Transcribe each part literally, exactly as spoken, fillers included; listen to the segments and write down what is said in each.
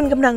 คุณกำลัง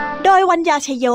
โดยวัญญาชโย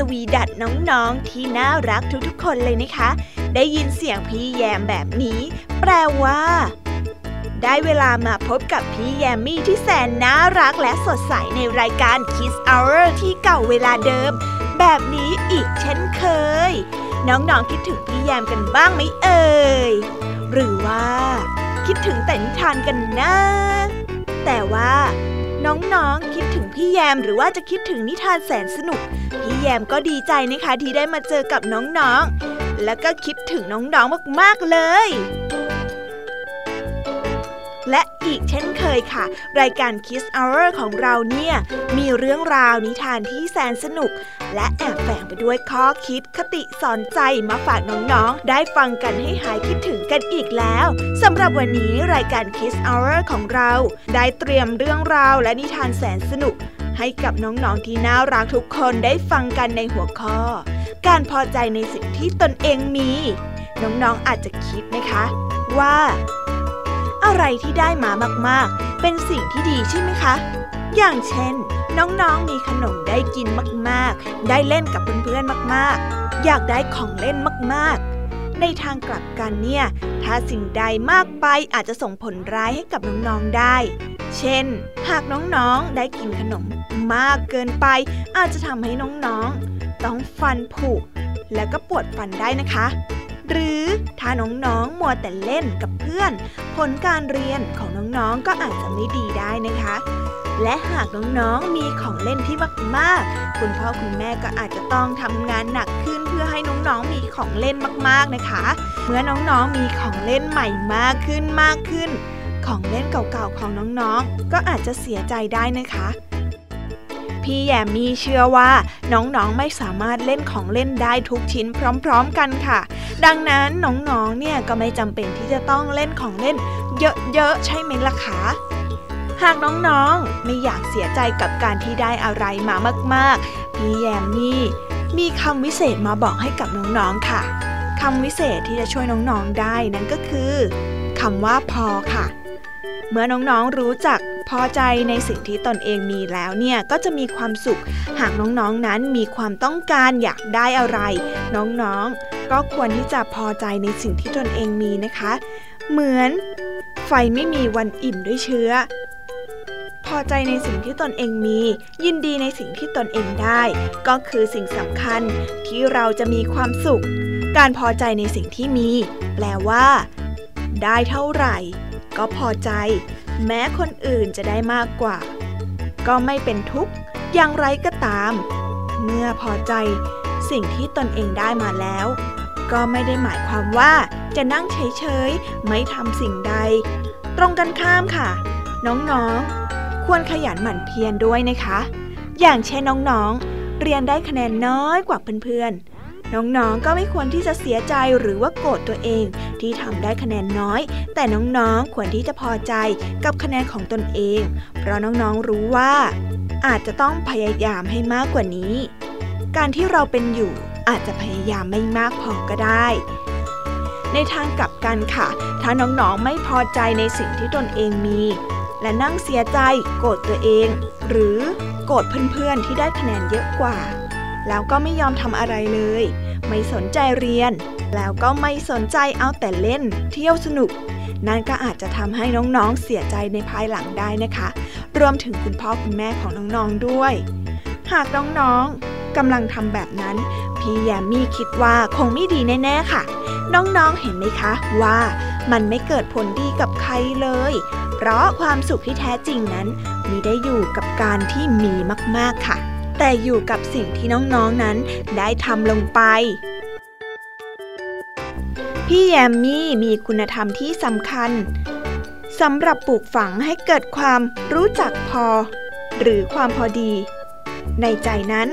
สวีดัดน้องๆที่น่ารักทุกๆคนเลยนะคะได้ยินเสียงพี่แยมแบบนี้แปลว่าได้เวลามาพบกับพี่แยมมี่ที่แสนน่ารักและสดใสในรายการ Kids Hour ที่เก่าเวลาเดิมแบบนี้อีกเช่นเคยน้องๆคิดถึงพี่แยมกันบ้างไหมเอ่ยหรือว่าคิดถึงแต่นิทานกันนะแต่ว่าน้องๆคิดถึงพี่แยมหรือว่าจะคิดถึงนิทานแสนสนุกพี่แยมก็ดีใจนะคะที่ได้มาเจอกับน้องๆแล้วก็คิดถึงน้องๆมากๆเลยและอีกเช่นเคยค่ะรายการ Kids Hour ของเราเนี่ยมีเรื่องราวนิทานที่แสนสนุกและแอบแฝงไปด้วยข้อคิดคติสอนใจมาฝากน้องๆได้ฟังกันให้หายคิดถึงกันอีกแล้วสำหรับวันนี้รายการ Kids Hour ของเราได้เตรียมเรื่องราวและนิทานแสนสนุกให้กับน้องๆที่น่ารักทุกคนได้ฟังกันในหัวข้อการพอใจในสิ่งที่ตนเองมีน้องๆอาจจะคิดนะคะว่าอะไรที่ได้มามากๆเป็นสิ่งที่ดีใช่ไหมคะอย่างเช่นน้องๆมีขนมได้กินมากๆได้เล่นกับเพื่อนๆมากๆอยากได้ของเล่นมากๆในทางกลับกันเนี่ยถ้าสิ่งใดมากไปอาจจะส่งผลร้ายให้กับน้องๆได้เช่นหากน้องๆได้กินขนมมากเกินไปอาจจะทำให้น้องๆต้องฟันผุและก็ปวดฟันได้นะคะหรือถ้าน้องๆมัวแต่เล่นกับเพื่อนผลการเรียนของน้องๆก็อาจจะไม่ดีได้นะคะและหากน้องๆมีของเล่นที่มากๆคุณพ่อคุณแม่ก็อาจจะต้องทำงานหนักขึ้นเพื่อให้น้องๆมีของเล่นมากๆนะคะเมื่อน้องๆมีของเล่นใหม่มากขึ้นมากขึ้นของเล่นเก่าๆของน้องๆก็อาจจะเสียใจได้นะคะพี่แยมมี่เชื่อว่าน้องๆไม่สามารถเล่นของเล่นได้ทุกชิ้นพร้อมๆกันค่ะดังนั้นน้องๆเนี่ยก็ไม่จำเป็นที่จะต้องเล่นของเล่นเยอะๆใช่ไหมล่ะคะหากน้องๆไม่อยากเสียใจกับการที่ได้อะไรมามากๆพี่แยมมี่มีคำวิเศษมาบอกให้กับน้องๆค่ะคำวิเศษที่จะช่วยน้องๆได้นั่นก็คือคำว่าพอค่ะเมื่อน้องๆรู้จักพอใจในสิ่งที่ตนเองมีแล้วเนี่ยก็จะมีความสุขหากน้องๆนั้นมีความต้องการอยากได้อะไรน้องๆก็ควรที่จะพอใจในสิ่งที่ตนเองมีนะคะเหมือนไฟไม่มีวันอิ่มด้วยเชื้อพอใจในสิ่งที่ตนเองมียินดีในสิ่งที่ตนเองได้ก็คือสิ่งสำคัญที่เราจะมีความสุขการพอใจในสิ่งที่มีแปลว่าได้เท่าไหร่ก็พอใจแม้คนอื่นจะได้มากกว่าก็ไม่เป็นทุกข์อย่างไรก็ตามเมื่อพอใจสิ่งที่ตนเองได้มาแล้วก็ไม่ได้หมายความว่าจะนั่งเฉยๆไม่ทำสิ่งใดตรงกันข้ามค่ะน้องๆควรขยันหมั่นเพียรด้วยนะคะอย่างเช่นน้องๆเรียนได้คะแนนน้อยกว่าเพื่อนๆน้องๆก็ไม่ควรที่จะเสียใจหรือว่าโกรธตัวเองที่ทำได้คะแนนน้อยแต่น้องๆควรที่จะพอใจกับคะแนนของตนเองเพราะน้องๆรู้ว่าอาจจะต้องพยายามให้มากกว่านี้การที่เราเป็นอยู่อาจจะพยายามไม่มากพอก็ได้ในทางกลับกันค่ะถ้าน้องๆไม่พอใจในสิ่งที่ตนเองมีและนั่งเสียใจโกรธตัวเองหรือโกรธเพื่อนๆที่ได้คะแนนเยอะกว่าแล้วก็ไม่ยอมทำอะไรเลยไม่สนใจเรียนแล้วก็ไม่สนใจเอาแต่เล่นเที่ยวสนุก นั่นก็อาจจะทำให้น้องๆเสียใจในภายหลังได้นะคะรวมถึงคุณพ่อคุณแม่ของน้องๆด้วยหากน้องๆกำลังทำแบบนั้นพี่แยมมี่คิดว่าคงไม่ดีแน่ๆค่ะน้องๆเห็นไหมคะว่ามันไม่เกิดผลดีกับใครเลยเพราะความสุขที่แท้จริงนั้นมิได้อยู่กับการที่มีมากๆค่ะแต่อยู่กับสิ่งที่น้องๆ นั้นได้ทำลงไปพี่แยมมี่มีคุณธรรมที่สำคัญสำหรับปลูกฝังให้เกิดความรู้จักพอหรือความพอดีในใจนั้น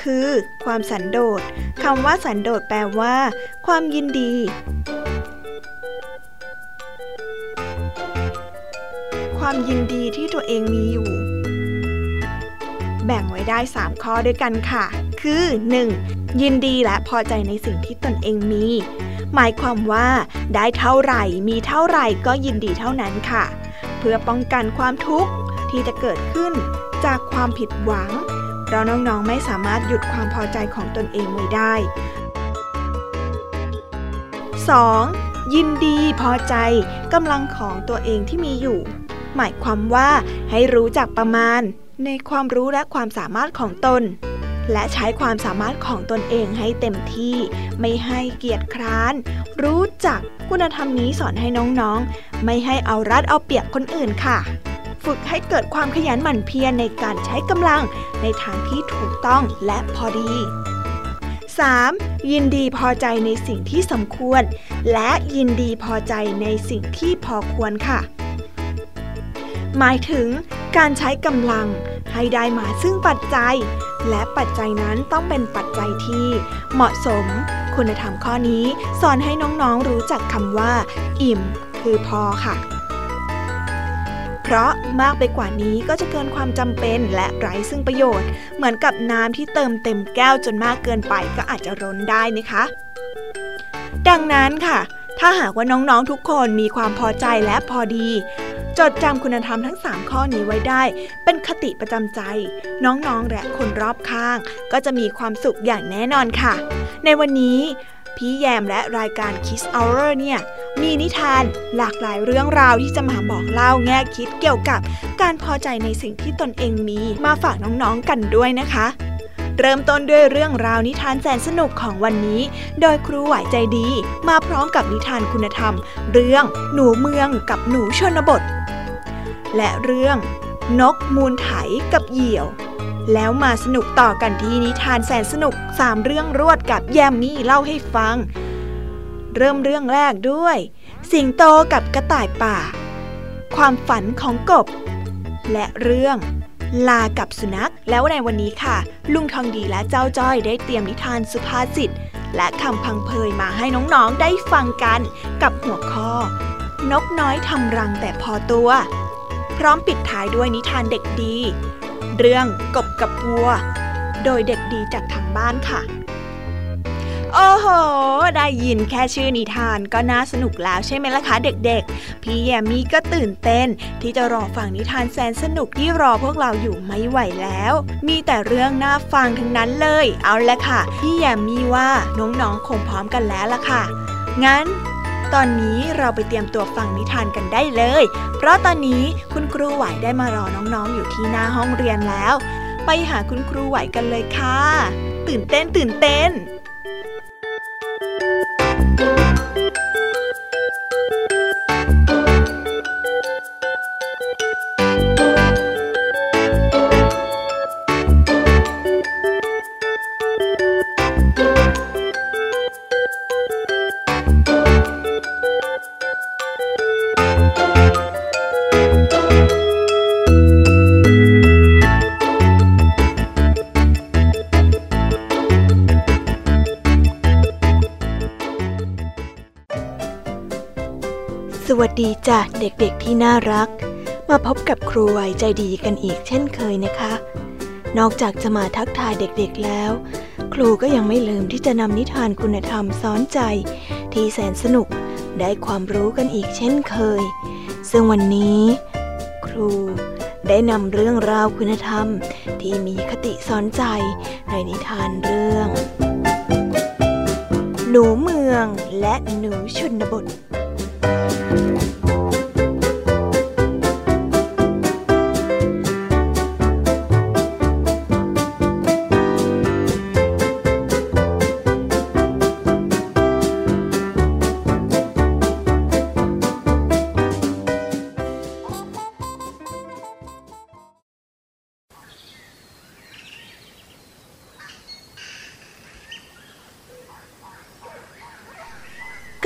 คือความสันโดษคำว่าสันโดษแปลว่าความยินดีความยินดีที่ตัวเองมีอยู่แบ่งไว้ได้สามข้อด้วยกันค่ะคือ หนึ่ง. ยินดีและพอใจในสิ่งที่ตนเองมีหมายความว่าได้เท่าไหร่มีเท่าไหร่ก็ยินดีเท่านั้นค่ะเพื่อป้องกันความทุกข์ที่จะเกิดขึ้นจากความผิดหวังเพราะน้องๆไม่สามารถหยุดความพอใจของตนเองไว้ได้ สอง. ยินดีพอใจกำลังของตัวเองที่มีอยู่หมายความว่าให้รู้จักประมาณในความรู้และความสามารถของตนและใช้ความสามารถของตนเองให้เต็มที่ไม่ให้เกียจคร้านรู้จักคุณธรรมนี้สอนให้น้องๆไม่ให้เอารัดเอาเปรียบคนอื่นค่ะฝึกให้เกิดความขยันหมั่นเพียรในการใช้กำลังในทางที่ถูกต้องและพอดี สาม. ยินดีพอใจในสิ่งที่สมควรและยินดีพอใจในสิ่งที่พอควรค่ะหมายถึงการใช้กำลังให้ได้มาซึ่งปัจจัยและปัจจัยนั้นต้องเป็นปัจจัยที่เหมาะสมคุณธรรมข้อนี้สอนให้น้องๆรู้จักคำว่าอิ่มคือพอค่ะเพราะมากไปกว่านี้ก็จะเกินความจำเป็นและไร้ซึ่งประโยชน์เหมือนกับน้ำที่เติมเต็มแก้วจนมากเกินไปก็อาจจะร้นได้นะคะดังนั้นค่ะถ้าหากว่าน้องๆทุกคนมีความพอใจและพอดีจดจำคุณธรรมทั้งสามข้อนี้ไว้ได้เป็นคติประจำใจน้องๆและคนรอบข้างก็จะมีความสุขอย่างแน่นอนค่ะในวันนี้พี่แยมและรายการ Kids Hour เนี่ยมีนิทานหลากหลายเรื่องราวที่จะมาบอกเล่าแง่คิดเกี่ยวกับการพอใจในสิ่งที่ตนเองมีมาฝากน้องๆกันด้วยนะคะเริ่มต้นด้วยเรื่องราวนิทานแสนสนุกของวันนี้โดยครูไหวใจดีมาพร้อมกับนิทานคุณธรรมเรื่องหนูเมืองกับหนูชนบทและเรื่องนกมูลไถกับเหยี่ยวแล้วมาสนุกต่อกันที่นิทานแสนสนุกสามเรื่องรวดกับแยมมี่เล่าให้ฟังเริ่มเรื่องแรกด้วยสิงโตกับกระต่ายป่าความฝันของกบและเรื่องลากับสุนัขแล้วในวันนี้ค่ะลุงทองดีและเจ้าจ้อยได้เตรียมนิทานสุภาษิตและคำพังเพยมาให้น้องๆได้ฟังกันกับหัวข้อนกน้อยทำรังแต่พอตัวพร้อมปิดท้ายด้วยนิทานเด็กดีเรื่องกบกับวัวโดยเด็กดีจากทางบ้านค่ะโอ้โหได้ยินแค่ชื่อนิทานก็น่าสนุกแล้วใช่ไหมล่ะคะเด็กๆพี่แยมมี่ก็ตื่นเต้นที่จะรอฟังนิทานแสนสนุกที่รอพวกเราอยู่ไม่ไหวแล้วมีแต่เรื่องน่าฟังทั้งนั้นเลยเอาละค่ะพี่แยมมี่ว่าน้องๆคงพร้อมกันแล้วล่ะค่ะงั้นตอนนี้เราไปเตรียมตัวฟังนิทานกันได้เลยเพราะตอนนี้คุณครูไหวได้มารอน้องๆอยู่ที่หน้าห้องเรียนแล้วไปหาคุณครูไหวกันเลยค่ะตื่นเต้นตื่นเต้นสวัสดีจ้ะเด็กๆที่น่ารักมาพบกับครูไหวใจดีกันอีกเช่นเคยนะคะนอกจากจะมาทักทายเด็กๆแล้วครูก็ยังไม่ลืมที่จะนำนิทานคุณธรรมสอนใจที่แสนสนุกได้ความรู้กันอีกเช่นเคยซึ่งวันนี้ครูได้นำเรื่องราวคุณธรรมที่มีคติสอนใจในนิทานเรื่องหนูเมืองและหนูชนบท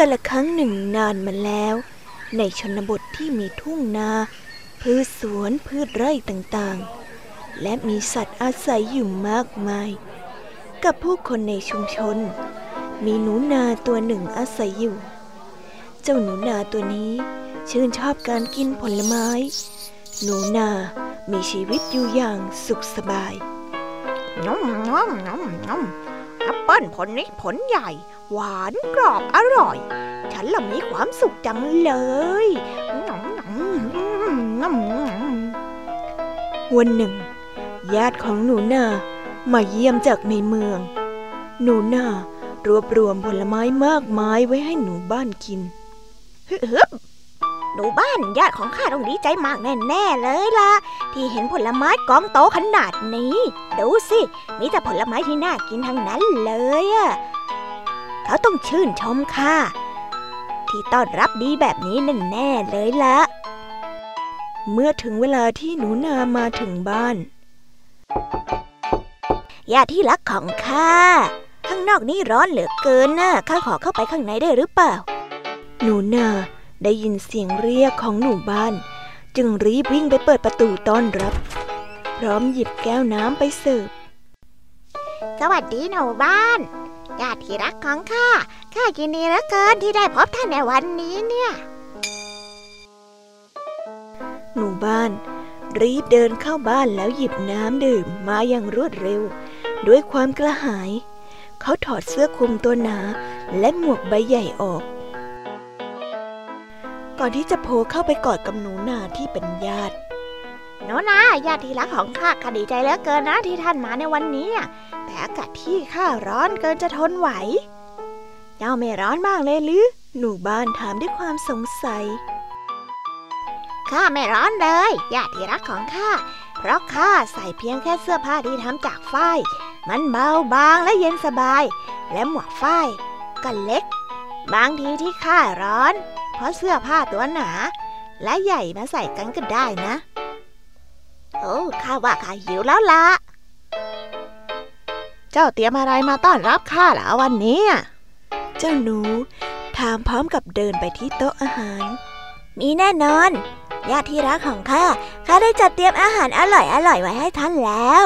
กาลครั้งหนึ่งนานมาแล้วในชนบทที่มีทุ่งนาพืชสวนพืชไร่ต่างๆและมีสัตว์อาศัยอยู่มากมายกับผู้คนในชุมชนมีหนูนาตัวหนึ่งอาศัยอยู่เจ้าหนูนาตัวนี้ชื่นชอบการกินผลไม้หนูนามีชีวิตอยู่อย่างสุขสบายน้อมน้อมน้อมน้อมแอปเปิ้ลผลนี้ผลใหญ่หวานกรอบอร่อยฉันละมีความสุขจังเลยน้อมน้อมน้อมวันหนึ่งญาติของหนูนามาเยี่ยมจากในเมืองหนูนารวบรวมผลไม้มากมายไว้ให้หนูบ้านกินฮึบหนูบ้านญาติของข้าต้องดีใจมากแน่ๆเลยล่ะที่เห็นผลไม้กองโตขนาดนี้ดูสิมีแต่ผลไม้ที่น่ากินทั้งนั้นเลยอ่ะเขาต้องชื่นชมข้าที่ต้อนรับดีแบบนี้แน่ๆเลยล่ะเมื่อถึงเวลาที่หนูนามาถึงบ้านญาติที่รักของข้าข้างนอกนี่ร้อนเหลือเกินน่ะข้าขอเข้าไปข้างในได้หรือเปล่าหนูนาได้ยินเสียงเรียกของหนูบ้านจึงรีบวิ่งไปเปิดประตูต้อนรับพร้อมหยิบแก้วน้ำไปเสิร์ฟสวัสดีหนูบ้านญาติที่รักของข้าข้ายินดีเหลือเกินที่ได้พบท่านในวันนี้เนี่ยหนูบ้านรีบเดินเข้าบ้านแล้วหยิบน้ำดื่มมาอย่างรวดเร็วด้วยความกระหายเขาถอดเสื้อคลุมตัวหนาและหมวกใบใหญ่ออกก่อนที่จะโผล่เข้าไปกอดกับหนูนาที่เป็นญาติหนูนาญาติที่รักของข้าข้าดีใจเหลือเกินนะที่ท่านมาในวันนี้แต่อากาศที่ข้าร้อนเกินจะทนไหวเจ้าไม่ร้อนบ้างเลยหรือหนูบ้านถามด้วยความสงสัยข้าไม่ร้อนเลยญาติที่รักของข้าเพราะข้าใส่เพียงแค่เสื้อผ้าที่ทำจากฝ้ายมันเบาบางและเย็นสบายและหมวกฝ้ายก็เล็กบางทีที่ข้าร้อนเพราะเสื้อผ้าตัวหนาและใหญ่มาใส่กันก็ได้นะโอ้ข้าว่าข้าหิวแล้วล่ะเจ้าเตรียมอะไรมาต้อนรับข้าล่ะวันนี้เจ้าหนูถามพร้อมกับเดินไปที่โต๊ะอาหารมีแน่นอนญาติที่รักของข้าข้าได้จัดเตรียมอาหารอร่อยอร่อยไว้ให้ท่านแล้ว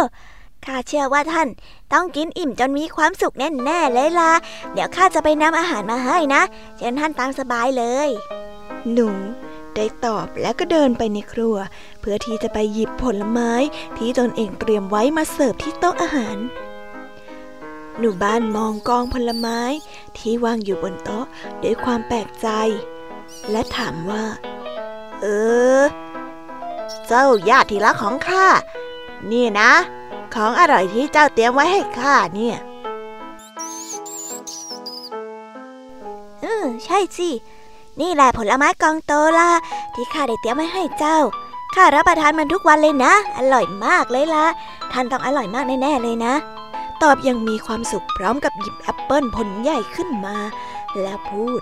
ข้าเชื่อว่าท่านต้องกินอิ่มจนมีความสุขแน่ๆเลยล่ะเดี๋ยวข้าจะไปนำอาหารมาให้นะเชิญท่านตามสบายเลยหนูได้ตอบแล้วก็เดินไปในครัวเพื่อที่จะไปหยิบผลไม้ที่ตนเองเตรียมไว้มาเสิร์ฟที่โต๊ะอาหารหนูบ้านมองกองผลไม้ที่วางอยู่บนโต๊ะด้วยความแปลกใจและถามว่าเออเจ้าญาติที่รักของข้านี่นะของอร่อยที่เจ้าเตรียมไว้ให้ข้าเนี่ยอือใช่สินี่แหละผลไม้กองโตล่ะที่ข้าได้เตรียมไว้ให้เจ้าข้ารับประทานมันทุกวันเลยนะอร่อยมากเลยล่ะท่านต้องอร่อยมากแน่ๆเลยนะตอบยังมีความสุขพร้อมกับหยิบแอปเปิ้ลผลใหญ่ขึ้นมาแล้วพูด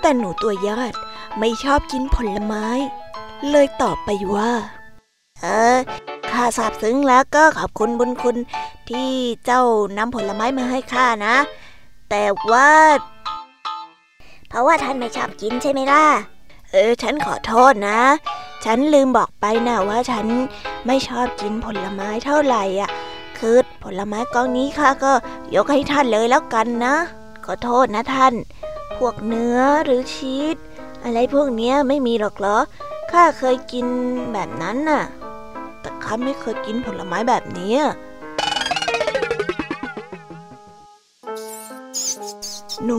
แต่หนูตัวญาติไม่ชอบกินผลไม้เลยตอบไปว่าเออข้าซาบซึ้งแล้วก็ขอบคุณบุญคุณที่เจ้านำผลไม้มาให้ข้านะแต่ว่าเพราะว่าท่านไม่ชอบกินใช่ไหมล่ะเออฉันขอโทษนะฉันลืมบอกไปนะว่าฉันไม่ชอบกินผลไม้เท่าไหร่อ่ะคือผลไม้กองนี้ข้าก็ยกให้ท่านเลยแล้วกันนะขอโทษนะท่านพวกเนื้อหรือชีสอะไรพวกเนี้ยไม่มีหรอกเหรอข้าเคยกินแบบนั้นน่ะแต่ข้าไม่เคยกินผลไม้แบบนี้หนู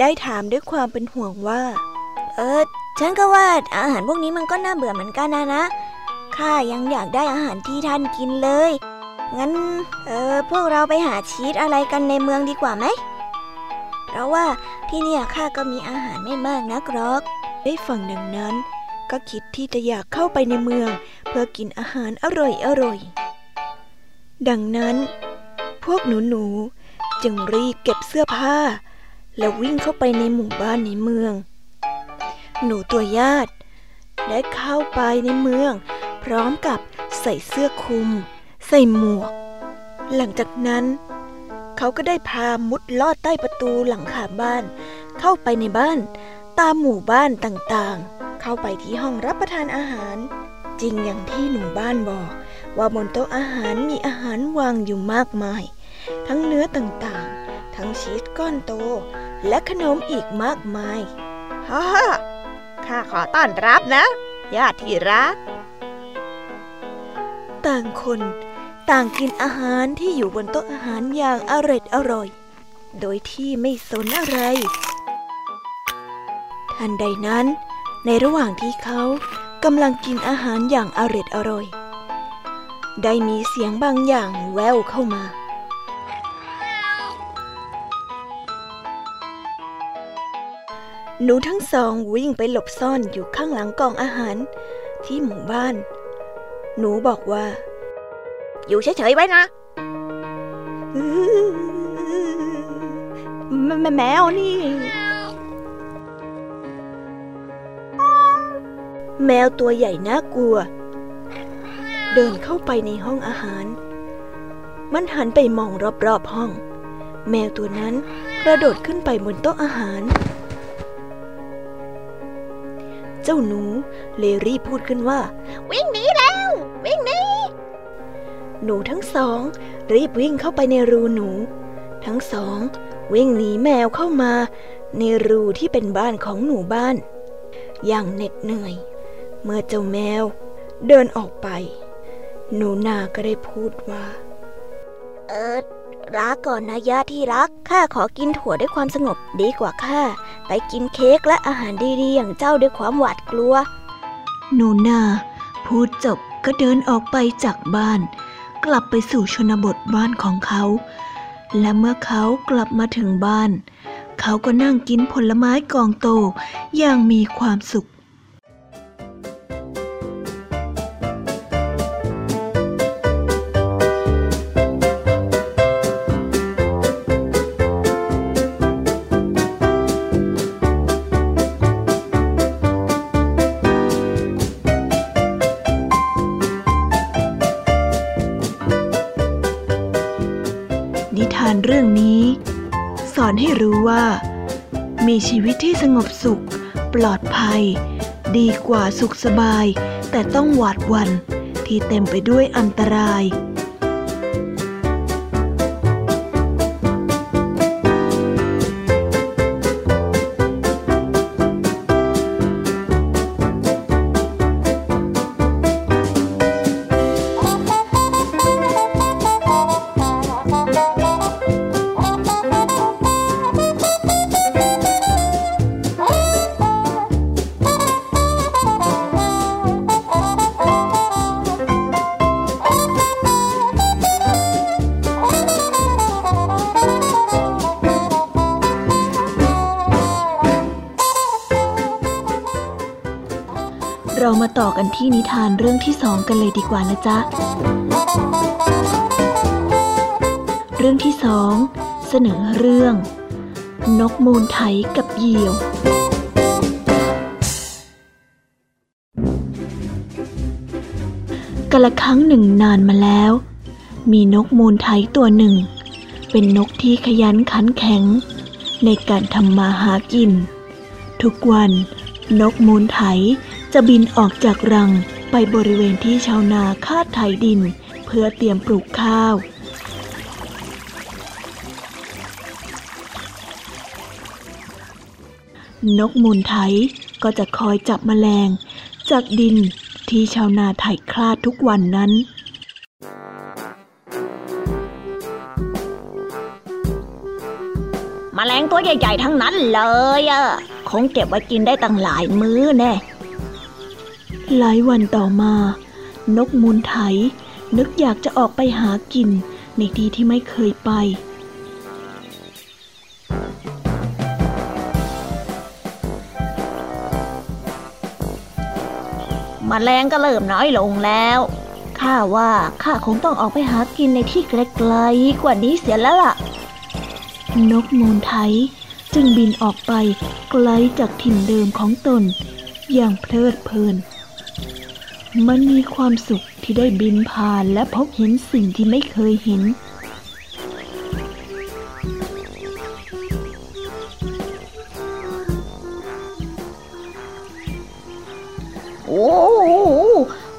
ได้ถามด้วยความเป็นห่วงว่าเออฉันก็ว่าอาหารพวกนี้มันก็น่าเบื่อเหมือนกันนะนะข้ายังอยากได้อาหารที่ท่านกินเลยงั้นเออพวกเราไปหาชีสอะไรกันในเมืองดีกว่าไหมเพราะว่าที่นี่ข้าก็มีอาหารไม่มากนักหรอกได้ฟังดังนั้นก็คิดที่จะอยากเข้าไปในเมืองเพื่อกินอาหารอร่อยอร่อยดังนั้นพวกหนูๆจึงรีบเก็บเสื้อผ้าแล้ววิ่งเข้าไปในหมู่บ้านในเมืองหนูตัวญาติได้เข้าไปในเมืองพร้อมกับใส่เสื้อคลุมใส่หมวกหลังจากนั้นเขาก็ได้พามุดลอดใต้ประตูหลังคาบ้าน เข้าไปในบ้านตามหมู่บ้านต่างๆเข้าไปที่ห้องรับประทานอาหารจริงอย่างที่หนุ่มบ้านบอกว่าบนโต๊ะอาหารมีอาหารวางอยู่มากมายทั้งเนื้อต่างๆทั้งชีสก้อนโตและขนมอีกมากมายฮ่าข้าขอต้อนรับนะญาติที่รักต่างคนต่างกินอาหารที่อยู่บนโต๊ะอาหารอย่างอร่อยอร่อยโดยที่ไม่สนอะไรทันใดนั้นในระหว่างที่เขากำลังกินอาหารอย่างอร่อยอร่อยได้มีเสียงบางอย่างแว่วเข้ามาหนูทั้งสองวิ่งไปหลบซ่อนอยู่ข้างหลังกองอาหารที่หมู่บ้านหนูบอกว่าอยู่เฉยๆไว้นะแมวนี่แมวตัวใหญ่น่ากลัวเดินเข้าไปในห้องอาหารมันหันไปมองรอบๆห้องแมวตัวนั้นกระโดดขึ้นไปบนโต๊ะอาหารเจ้าหนูเลยรีบพูดขึ้นว่าวิ่งหนีแล้ววิ่งหนีหนูทั้งสองรีบวิ่งเข้าไปในรูหนูทั้งสองวิ่งหนีแมวเข้ามาในรูที่เป็นบ้านของหนูบ้านอย่างเหน็ดเหนื่อยเมื่อเจ้าแมวเดินออกไปหนูนาก็ได้พูดว่าเออลาก่อนนะญาติที่รักข้าขอกินถั่วด้วยความสงบดีกว่าข้าไปกินเค้กและอาหารดีๆอย่างเจ้าด้วยความหวาดกลัวหนูนาพูดจบก็เดินออกไปจากบ้านกลับไปสู่ชนบทบ้านของเขาและเมื่อเขากลับมาถึงบ้านเขาก็นั่งกินผลไม้กองโตอย่างมีความสุขนิทานเรื่องนี้สอนให้รู้ว่ามีชีวิตที่สงบสุขปลอดภัยดีกว่าสุขสบายแต่ต้องหวาดหวั่นที่เต็มไปด้วยอันตรายเรามาต่อกันที่นิทานเรื่องที่สองกันเลยดีกว่านะจ๊ะเรื่องที่สองเสนอเรื่องนกมูลไถกับเหยี่ยวกาลครั้งหนึ่งนานมาแล้วมีนกมูลไถตัวหนึ่งเป็นนกที่ขยันขันแข็งในการทำมาหากินทุกวันนกมูลไถจะบินออกจากรังไปบริเวณที่ชาวนาคาดไถดินเพื่อเตรียมปลูกข้าวนกมูลไถก็จะคอยจับแมลงจากดินที่ชาวนาไถคลาดทุกวันนั้นแมลงตัวใหญ่ๆทั้งนั้นเลยอ่ะคงเก็บไว้กินได้ตั้งหลายมื้อแน่หลายวันต่อมานกมูลไถนึกอยากจะออกไปหากินในที่ที่ไม่เคยไปแมลงก็เริ่มน้อยลงแล้วข้าว่าข้าคงต้องออกไปหากินในที่ไกลๆกว่านี้เสียแล้วล่ะนกมูลไถจึงบินออกไปไกลจากถิ่นเดิมของตนอย่างเพลิดเพลินมันมีความสุขที่ได้บินผ่านและพบเห็นสิ่งที่ไม่เคยเห็น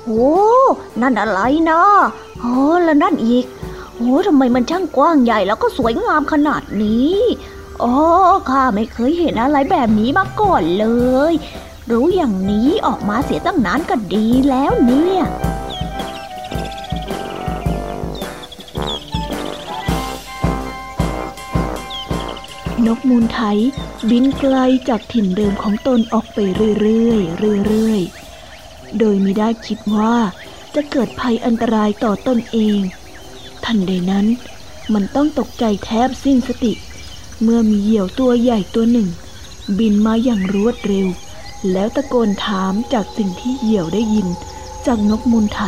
โอ้นั่นอะไรนะโอ้แล้วนั่นอีกโอ้ทำไมมันช่างกว้างใหญ่แล้วก็สวยงามขนาดนี้อ๋อข้าไม่เคยเห็นอะไรแบบนี้มาก่อนเลยรู้อย่างนี้ออกมาเสียตั้งนานก็ดีแล้วเนี่ยนกมูลไถบินไกลจากถิ่นเดิมของตนออกไปเรื่อยๆเรื่อยๆโดยไม่ได้คิดว่าจะเกิดภัยอันตรายต่อตนเองทันใดนั้นมันต้องตกใจแทบสิ้นสติเมื่อมีเหยี่ยวตัวใหญ่ตัวหนึ่งบินมาอย่างรวดเร็วแล้วตะโกนถามจากสิ่งที่เหยี่ยวได้ยินจากนกมูลไถ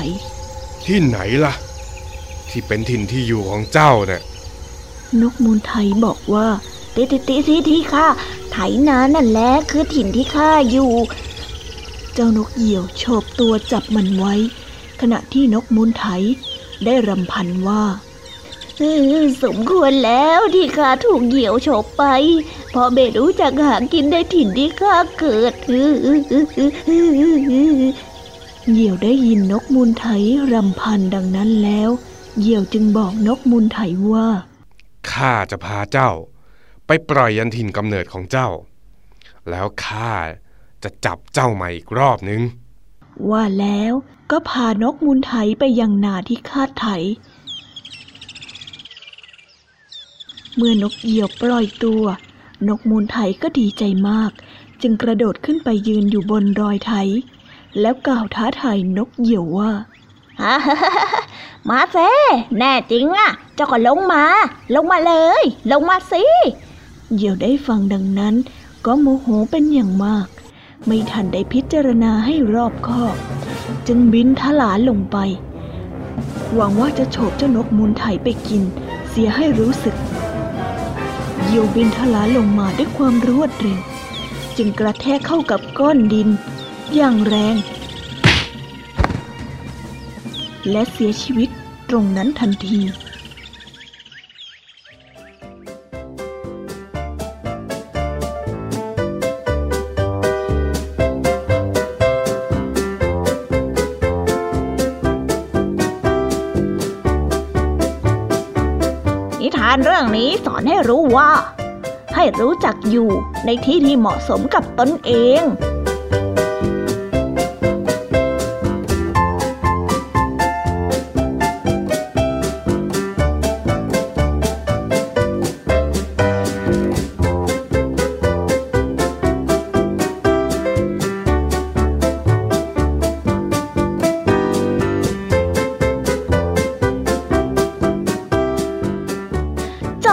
ที่ไหนล่ะที่เป็นถิ่นที่อยู่ของเจ้าเนี่ยนกมูลไถบอกว่าติติติติที่ข้าไถนานั่นแหละคือถิ่นที่ข้าอยู่เจ้านกเหยี่ยวโฉบตัวจับมันไว้ขณะที่นกมูลไถได้รำพันว่าสมควรแล้วที่ข้าถูกเหยี่ยวโฉบไปเพราะเบ็ดรู้จักหากินในถิ่นที่ข้าเกิดเหยี่ยวได้ยินนกมูลไถรำพันดังนั้นแล้วเหยี่ยวจึงบอกนกมูลไถว่าข้าจะพาเจ้าไปปล่อยยันถิ่นกำเนิดของเจ้าแล้วข้าจะจับเจ้าใหม่อีกรอบนึงว่าแล้วก็พานกมูลไถไปยังนาที่คาดไถเมื่อนกเหยี่ยวปล่อยตัวนกมูลไถก็ดีใจมากจึงกระโดดขึ้นไปยืนอยู่บนรอยไถแล้วกล่าวท้าทายนกเหยี่ยวว่าฮ่าฮ่าฮ่ามาเซ่แน่จริงอ่ะเจ้าก็ลงมาลงมาเลยลงมาสิเหยี่ยวได้ฟังดังนั้นก็โมโหเป็นอย่างมากไม่ทันได้พิจารณาให้รอบคอบจึงบินทลาลงไปหวังว่าจะโฉบเจ้านกมูลไถไปกินเสียให้รู้สึกเหยี่ยวบินทลาลงมาด้วยความรวดเร็วจึงกระแทกเข้ากับก้อนดินอย่างแรงและเสียชีวิตตรงนั้นทันทีนิทานเรื่องนี้สอนให้รู้ว่าให้รู้จักอยู่ในที่ที่เหมาะสมกับตนเอง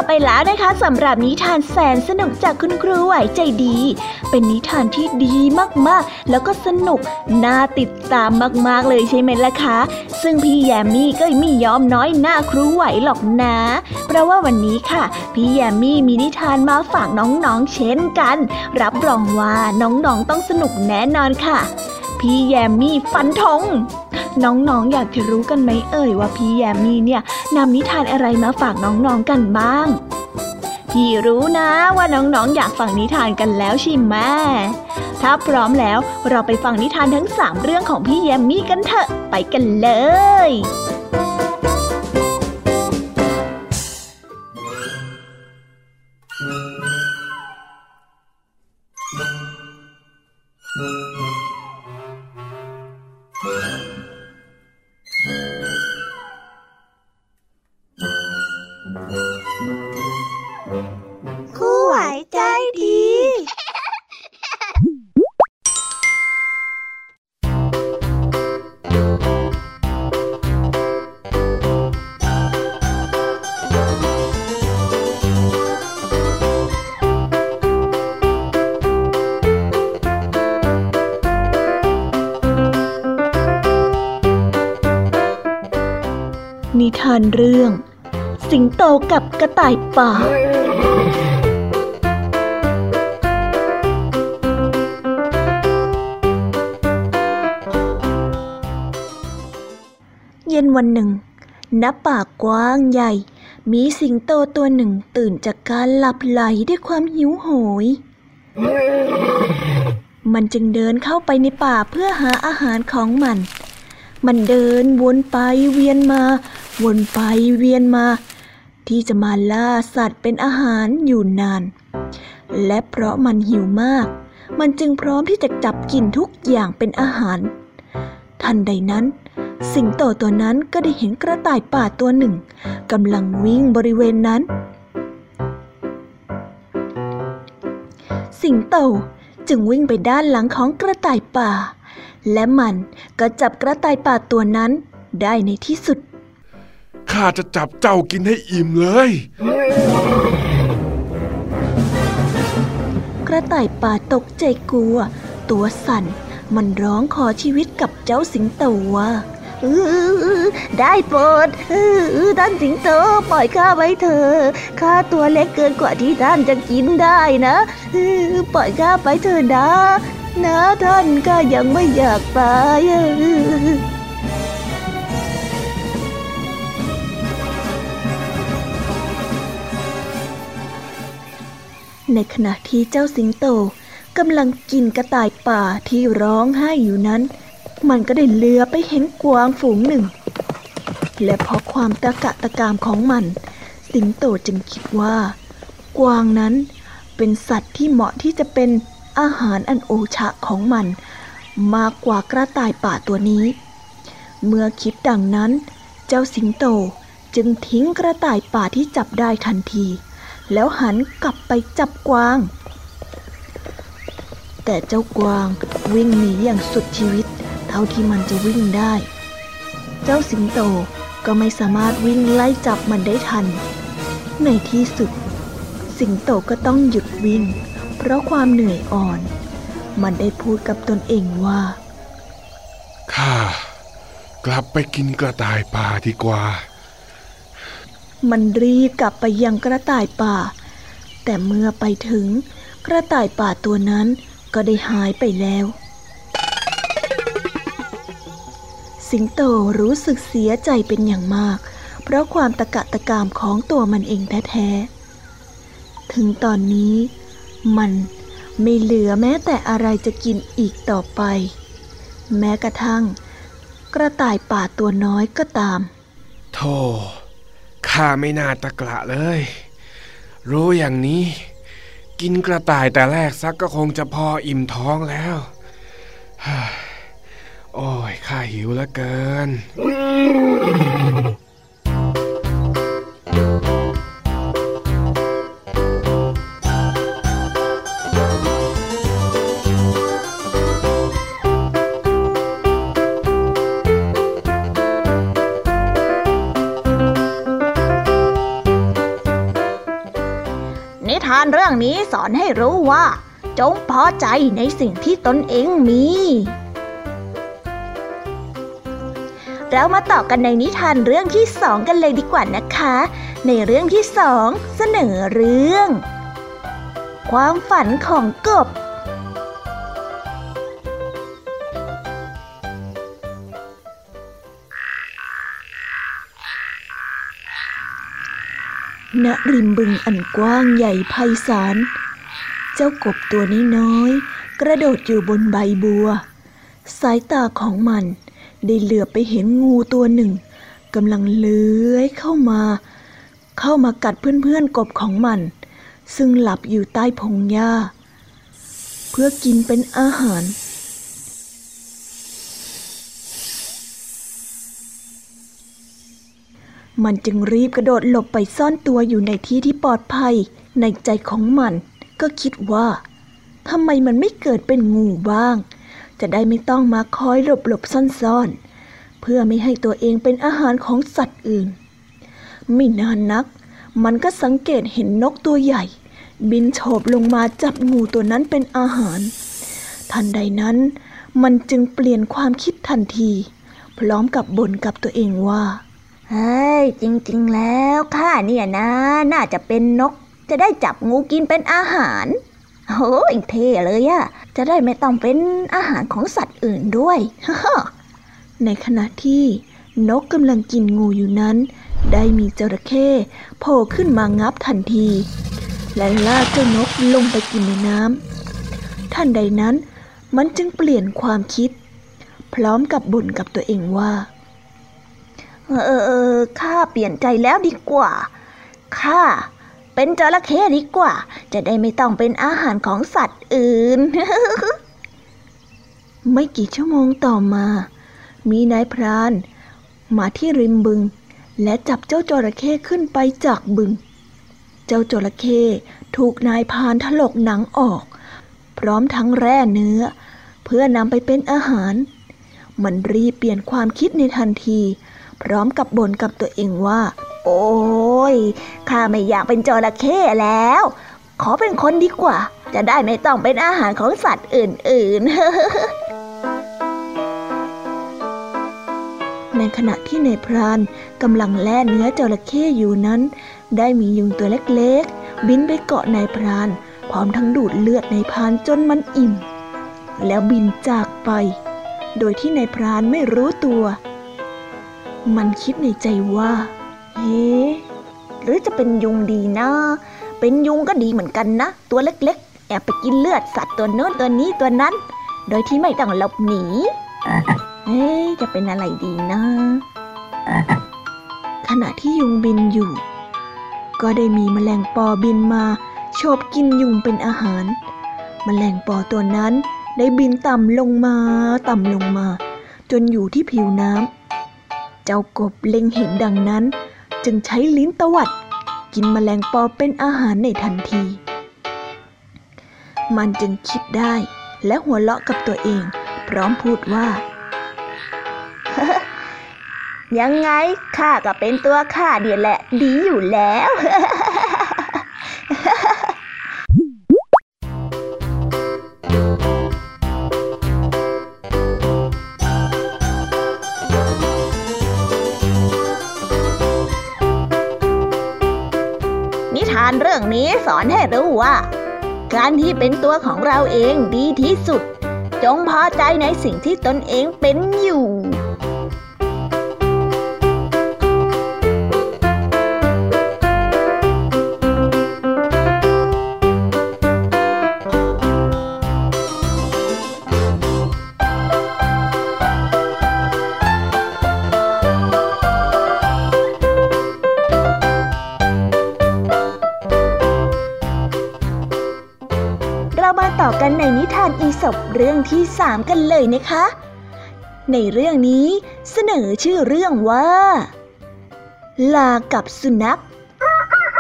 ไปแล้วนะคะสำหรับนิทานแสนสนุกจากคุณครูไหวใจดีเป็นนิทานที่ดีมากๆแล้วก็สนุกน่าติดตามมากๆเลยใช่ไหมล่ะคะซึ่งพี่แยมมี่ก็ไม่ยอมน้อยหน้าครูไหวหรอกนะเพราะว่าวันนี้ค่ะพี่แยมมี่มีนิทานมาฝากน้องๆเช่นกันรับรองว่าน้องๆต้องสนุกแน่นอนค่ะพี่แยมมี่ฟันธงน้องๆ อ, อยากจะรู้กันไหมเอ่ยว่าพี่แยมมี่เนี่ยนำนิทานอะไรมาฝากน้องๆกันบ้างพี่รู้นะว่าน้องๆ อ, อยากฟังนิทานกันแล้วใช่ไหมถ้าพร้อมแล้วเราไปฟังนิทานทั้งสามเรื่องของพี่แยมมี่กันเถอะไปกันเลยนิทานเรื่องสิงโตกับกระต่ายป่าเย็นวันหนึ่งณป่ากว้างใหญ่มีสิงโตตัวหนึ่งตื่นจากการหลับไหลด้วยความหิวโหย มันจึงเดินเข้าไปในป่าเพื่อหาอาหารของมันมันเดินวนไปเวียนมาวนไปเวียนมาที่จะมาล่าสัตว์เป็นอาหารอยู่นานและเพราะมันหิวมากมันจึงพร้อมที่จะจับกินทุกอย่างเป็นอาหารทันใดนั้นสิงโตตัวนั้นก็ได้เห็นกระต่ายป่าตัวหนึ่งกำลังวิ่งบริเวณนั้นสิงโตจึงวิ่งไปด้านหลังของกระต่ายป่าและมันก็จับกระต่ายป่าตัวนั้นได้ในที่สุดข้าจะจับเจ้ากินให้อิ่มเลยกระต่ายป่าตกใจกลัวตัวสั่นมันร้องขอชีวิตกับเจ้าสิงโตว่าได้โปรดท่านสิงโตปล่อยข้าไว้เถอะข้าตัวเล็กเกินกว่าที่ท่านจะกินได้นะปล่อยข้าไปเถอะนะนะท่านข้ายังไม่อยากตายในขณะที่เจ้าสิงโตกำลังกินกระต่ายป่าที่ร้องไห้อยู่นั้นมันก็ได้เลื้อยไปเห็นกวางฝูงหนึ่งและเพราะความตะกะตะกามของมันสิงโตจึงคิดว่ากวางนั้นเป็นสัตว์ที่เหมาะที่จะเป็นอาหารอันโอชะของมันมากกว่ากระต่ายป่าตัวนี้เมื่อคิดดังนั้นเจ้าสิงโตจึงทิ้งกระต่ายป่าที่จับได้ทันทีแล้วหันกลับไปจับกวางแต่เจ้ากวางวิ่งหนีอย่างสุดชีวิตเท่าที่มันจะวิ่งได้เจ้าสิงโตก็ไม่สามารถวิ่งไล่จับมันได้ทันในที่สุดสิงโตก็ต้องหยุดวิ่งเพราะความเหนื่อยอ่อนมันได้พูดกับตนเองว่าข้ากลับไปกินกระต่ายป่าดีกว่ามันรีบกลับไปยังกระต่ายป่าแต่เมื่อไปถึงกระต่ายป่าตัวนั้นก็ได้หายไปแล้วสิงโตรู้สึกเสียใจเป็นอย่างมากเพราะความตะกะตะกามของตัวมันเองแท้ๆถึงตอนนี้มันไม่เหลือแม้แต่อะไรจะกินอีกต่อไปแม้กระทั่งกระต่ายป่าตัวน้อยก็ตามโธ่ข้าไม่น่าตะกละเลยรู้อย่างนี้กินกระต่ายแต่แรกซักก็คงจะพออิ่มท้องแล้วโอ้ยข้าหิวเหลือเกินเรื่องนี้สอนให้รู้ว่าจงพอใจในสิ่งที่ตนเองมีเรามาต่อกันในนิทานเรื่องที่สองกันเลยดีกว่านะคะในเรื่องที่สองเสนอเรื่องความฝันของกบณริมบึงอันกว้างใหญ่ไพศาลเจ้ากบตัวน้อยๆกระโดดอยู่บนใบบัวสายตาของมันได้เหลือบไปเห็นงูตัวหนึ่งกำลังเลื้อยเข้ามาเข้ามากัดเพื่อนๆกบของมันซึ่งหลับอยู่ใต้พงหญ้าเพื่อกินเป็นอาหารมันจึงรีบกระโดดหลบไปซ่อนตัวอยู่ในที่ที่ปลอดภัยในใจของมันก็คิดว่าทำไมมันไม่เกิดเป็นงูบ้างจะได้ไม่ต้องมาคอยหลบหลบซ่อนๆเพื่อไม่ให้ตัวเองเป็นอาหารของสัตว์อื่นไม่นานนักมันก็สังเกตเห็นนกตัวใหญ่บินโฉบลงมาจับงูตัวนั้นเป็นอาหารทันใดนั้นมันจึงเปลี่ยนความคิดทันทีพร้อมกับบ่นกับตัวเองว่าเฮ้ยจริงๆแล้วข้าเนี่ยนะน่าจะเป็นนกจะได้จับงูกินเป็นอาหารโอ้ยเท่เลยอะจะได้ไม่ต้องเป็นอาหารของสัตว์อื่นด้วยในขณะที่นกกำลังกินงูอยู่นั้นได้มีจระเข้โผล่ขึ้นมางับทันทีและลากเจ้านกลงไปกินในน้ำทันใดนั้น มันจึงเปลี่ยนความคิดพร้อมกับบ่นกับตัวเองว่าเออเออข้าเปลี่ยนใจแล้วดีกว่าข้าเป็นจระเข้ดีกว่าจะได้ไม่ต้องเป็นอาหารของสัตว์อื่น ไม่กี่ชั่วโมงต่อมามีนายพรานมาที่ริมบึงและจับเจ้าจระเข้ขึ้นไปจากบึงเจ้าจระเข้ถูกนายพรานถลกหนังออกพร้อมทั้งแร่เนื้อเพื่อนำไปเป็นอาหารมันรีบเปลี่ยนความคิดในทันทีพร้อมกับบ่นกับตัวเองว่าโอ้ยข้าไม่อยากเป็นจระเข้แล้วขอเป็นคนดีกว่าจะได้ไม่ต้องเป็นอาหารของสัตว์อื่นๆในขณะที่นายพรานกำลังแล่เนื้อจระเข้อยู่นั้นได้มียุงตัวเล็กๆบินไปเกาะนายพรานพร้อมทั้งดูดเลือดนายพรานจนมันอิ่มแล้วบินจากไปโดยที่นายพรานไม่รู้ตัวมันคิดในใจว่าเฮ้หรือจะเป็นยุงดีนะเป็นยุงก็ดีเหมือนกันนะตัวเล็กๆแอบไปกินเลือดสัตว์ตัวโน้นตัวนี้ตัวนั้นโดยที่ไม่ต้องหลบหนีเฮ้จะเป็นอะไรดีนะขณะที่ยุงบินอยู่ก็ได้มีแมลงปอบินมาชอบกินยุงเป็นอาหารแมลงปอตัวนั้นได้บินต่ำลงมาต่ำลงมาจนอยู่ที่ผิวน้ำเจ้ากบเล็งเห็นดังนั้นจึงใช้ลิ้นตวัดกินแมลงปอเป็นอาหารในทันทีมันจึงคิดได้และหัวเราะกับตัวเองพร้อมพูดว่า ยังไงข้าก็เป็นตัวข้าเดียวแหละดีอยู่แล้ว เรื่องนี้สอนให้รู้ว่าการที่เป็นตัวของเราเองดีที่สุดจงพอใจในสิ่งที่ตนเองเป็นอยู่กันในนิทานอีสปเรื่องที่สามกันเลยนะคะในเรื่องนี้เสนอชื่อเรื่องว่าลาก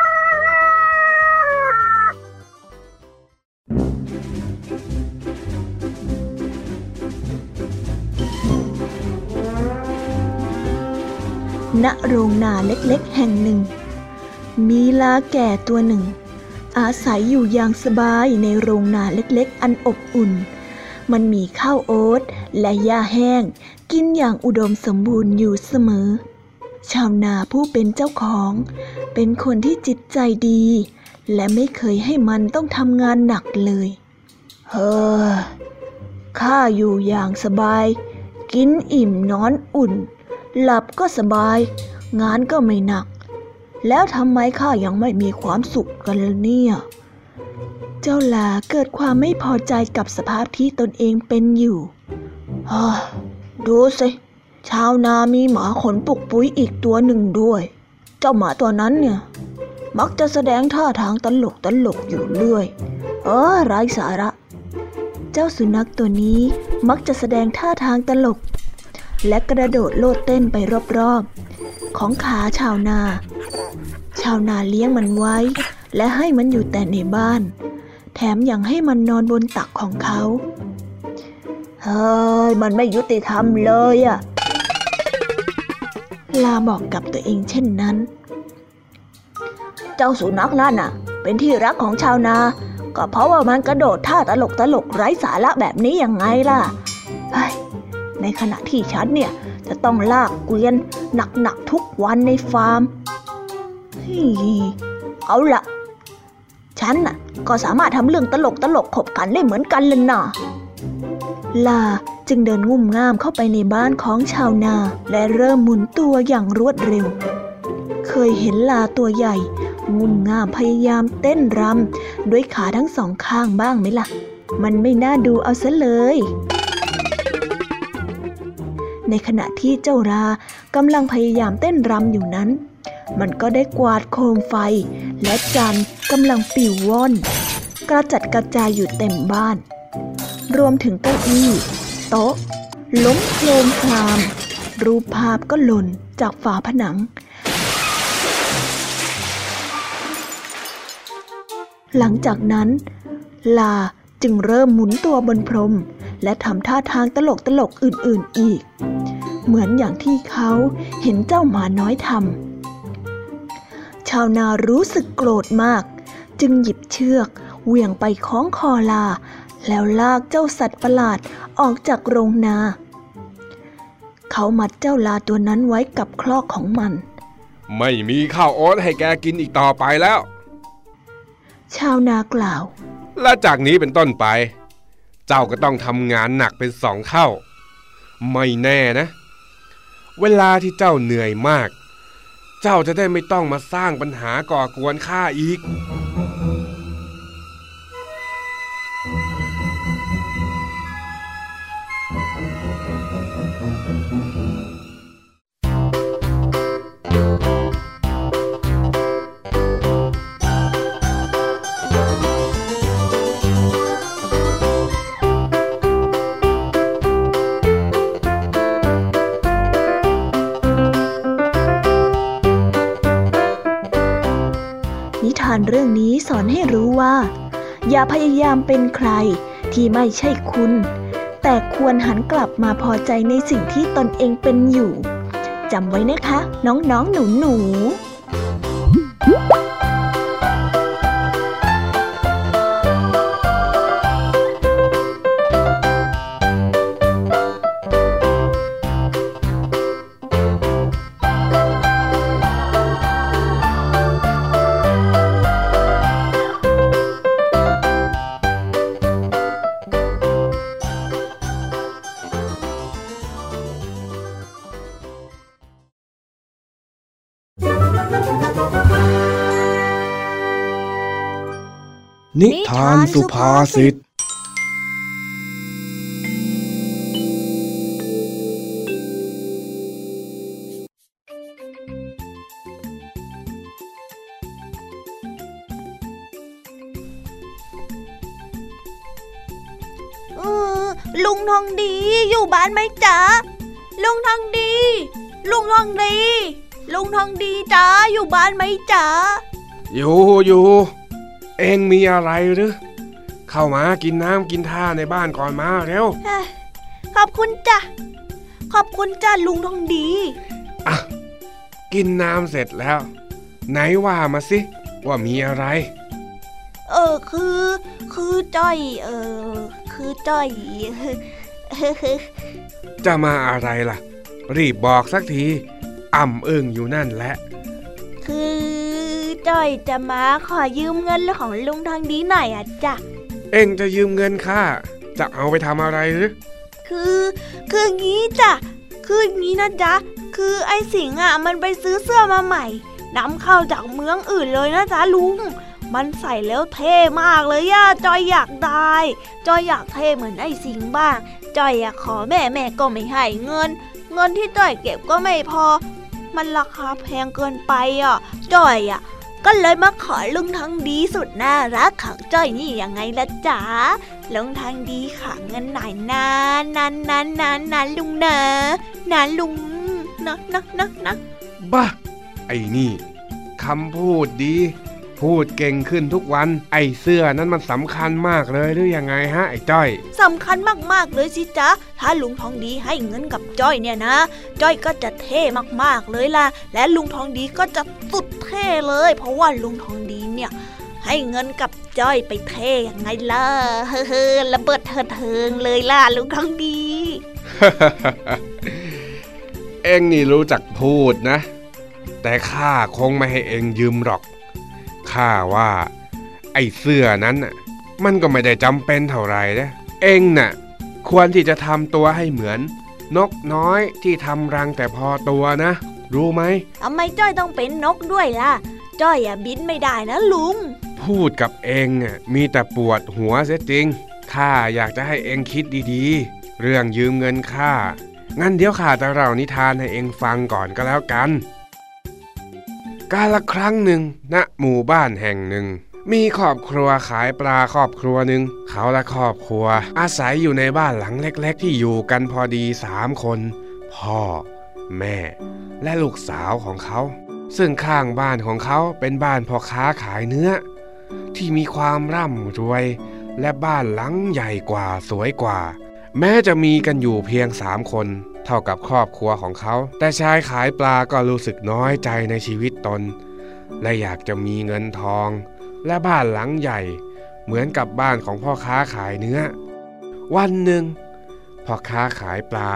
ับสุนัขณโรงนาเล็กๆแห่งหนึ่งมีลาแก่ตัวหนึ่งอาศัยอยู่อย่างสบายในโรงนาเล็กๆอันอบอุ่นมันมีข้าวโอ๊ตและหญ้าแห้งกินอย่างอุดมสมบูรณ์อยู่เสมอชาวนาผู้เป็นเจ้าของเป็นคนที่จิตใจดีและไม่เคยให้มันต้องทำงานหนักเลยเฮ้อข้าอยู่อย่างสบายกินอิ่มนอนอุ่นหลับก็สบายงานก็ไม่หนักแล้วทำไมข้ายังไม่มีความสุขกันล่ะเนี่ยเจ้าลาเกิดความไม่พอใจกับสภาพที่ตนเองเป็นอยู่ฮ่าดูสิชาวนามีหมาขนปุกปุ๋ยอีกตัวหนึ่งด้วยเจ้าหมาตัวนั้นเนี่ยมักจะแสดงท่าทางตลกตลกอยู่เรื่อยเออไร้สาระเจ้าสุนัขตัวนี้มักจะแสดงท่าทางตลกและกระโดดโลดเต้นไปรอบๆของขาชาวนาชาวนาเลี้ยงมันไว้และให้มันอยู่แต่ในบ้านแถมยังให้มันนอนบนตักของเขาเฮ้ยมันไม่ยุติธรรมเลยอะลาบอกกับตัวเองเช่นนั้นเจ้าสุนัขนั่นน่ะเป็นที่รักของชาวนาก็เพราะว่ามันกระโดดท่าตลกตลกไร้สาระแบบนี้ยังไงล่ะในขณะที่ฉันเนี่ยจะต้องลากเกวียนหนักๆทุกวันในฟาร์มเอาล่ะฉันน่ะก็สามารถทำเรื่องตลกตลกขบขันได้เหมือนกันเลยนะลาจึงเดินงุ่มง่ามเข้าไปในบ้านของชาวนาและเริ่มหมุนตัวอย่างรวดเร็วเคยเห็นลาตัวใหญ่งุ่มง่ามพยายามเต้นรำด้วยขาทั้งสองข้างบ้างไหมล่ะ มันไม่น่าดูเอาซะเลยในขณะที่เจ้ารากำลังพยายามเต้นรำอยู่นั้นมันก็ได้กวาดโคมไฟและจานกำลังปิวว่อนกระจัดกระจายอยู่เต็มบ้านรวมถึงเก้าอี้โต๊ะล้มโคลนคลามรูปภาพก็หล่นจากฝาผนังหลังจากนั้นลาจึงเริ่มหมุนตัวบนพรมและทำท่าทางตลกตลกอื่นๆอีกเหมือนอย่างที่เขาเห็นเจ้าหมาน้อยทำชาวนารู้สึกโกรธมากจึงหยิบเชือกเหวี่ยงไปคล้องคอลาแล้วลากเจ้าสัตว์ประหลาดออกจากโรงนาเขามัดเจ้าลาตัวนั้นไว้กับคลอกของมันไม่มีข้าวโอ๊ตให้แกกินอีกต่อไปแล้วชาวนากล่าวและจากนี้เป็นต้นไปเจ้าก็ต้องทำงานหนักเป็นสองเท่าไม่แน่นะเวลาที่เจ้าเหนื่อยมากเจ้าจะได้ไม่ต้องมาสร้างปัญหาก่อกวนข้าอีกเรื่องนี้สอนให้รู้ว่าอย่าพยายามเป็นใครที่ไม่ใช่คุณแต่ควรหันกลับมาพอใจในสิ่งที่ตนเองเป็นอยู่จำไว้นะคะน้องๆหนูๆนิทานสุภาษิตลุงทองดีอยู่บ้านไหมจ๊ะลุงทองดีลุงทองดีลุงทองดีจ๊ะอยู่บ้านไหมจ๊ะอยู่อยู่เอ็งมีอะไรหรือเข้ามากินน้ำกินท่าในบ้านก่อนมาเร็วขอบคุณจ้ะขอบคุณจ้ะลุงทองดีอ่ะกินน้ำเสร็จแล้วไหนว่ามาสิว่ามีอะไรเออคือคือจ้อยเออคือจ้อยจะมาอะไรล่ะรีบบอกสักทีอ่ำอึ้งอยู่นั่นแหละคือจ้อยจะมาขอยืมเงินของลุงทองดีหน่อยอ่ะจ้ะเอ็งจะยืมเงินข้าจะเอาไปทำอะไรหรือคือคืองี้จ้ะคืองี้นะจ๊ะคือไอ้สิงห์อ่ะมันไปซื้อเสื้อมาใหม่นำเข้าจากเมืองอื่นเลยนะจ๊ะลุงมันใส่แล้วเท่มากเลยอ่ะจ้อยอยากได้จ้อยอยากเท่เหมือนไอ้สิงห์บ้างจ้อยอยากขอแม่แม่ก็ไม่ให้เงินเงินที่จ้อยเก็บก็ไม่พอมันราคาแพงเกินไปอ่ะจ้อยอ่ะก็เลยมาขอลุงทองดีสุดน่ารักของจ้อยนี่ยังไงละจ๊ะลุงทองดีขอเงินหน่อยนะนั้นนั้นนั้นนั้นลุงนะนั้นลุงนักนักนักนักบ้าไอ้นี่คำพูดดีพูดเก่งขึ้นทุกวันไอ้เสื้อนั้นมันสำคัญมากเลยหรือยังไงฮะไอ้จ้อยสำคัญมากๆเลยสิจ๊ะถ้าลุงทองดีให้เงินกับจ้อยเนี่ยนะจ้อยก็จะเท่มากๆเลยล่ะและลุงทองดีก็จะสุดเท่เลยเพราะว่าลุงทองดีเนี่ยให้เงินกับจ้อยไปเท่ยังไงล่ะเฮ้อๆระเบิดเถิดเทิงเลยล่ะลุงทองดี เอ็งนี่รู้จักพูดนะแต่ข้าคงไม่ให้เอ็งยืมหรอกข้าว่าไอ้เสื้อนั้นน่ะมันก็ไม่ได้จำเป็นเท่าไรนะเอ็งน่ะควรที่จะทำตัวให้เหมือนนกน้อยที่ทำรังแต่พอตัวนะรู้ไหมทำไมจ้อยต้องเป็นนกด้วยล่ะจ้อยอย่าบินไม่ได้นะลุงพูดกับเอ็งอ่ะมีแต่ปวดหัวเสียจริง ข้าอยากจะให้เองคิดดีๆเรื่องยืมเงินข้างั้นเดี๋ยวข้าจะเล่านิทานให้เองฟังก่อนก็แล้วกันกาละครั้งหนึ่งณหมู่บ้านแห่งหนึ่งมีครอบครัวขายปลาครอบครัวหนึ่งเขาและครอบครัวอาศัยอยู่ในบ้านหลังเล็กๆที่อยู่กันพอดีสามคนพ่อแม่และลูกสาวของเขาซึ่งข้างบ้านของเขาเป็นบ้านพ่อค้าขายเนื้อที่มีความร่ำรวยและบ้านหลังใหญ่กว่าสวยกว่าแม้จะมีกันอยู่เพียงสามคนเท่ากับครอบครัวของเขาแต่ชายขายปลาก็รู้สึกน้อยใจในชีวิตตนและอยากจะมีเงินทองและบ้านหลังใหญ่เหมือนกับบ้านของพ่อค้าขายเนื้อวันหนึ่งพ่อค้าขายปลา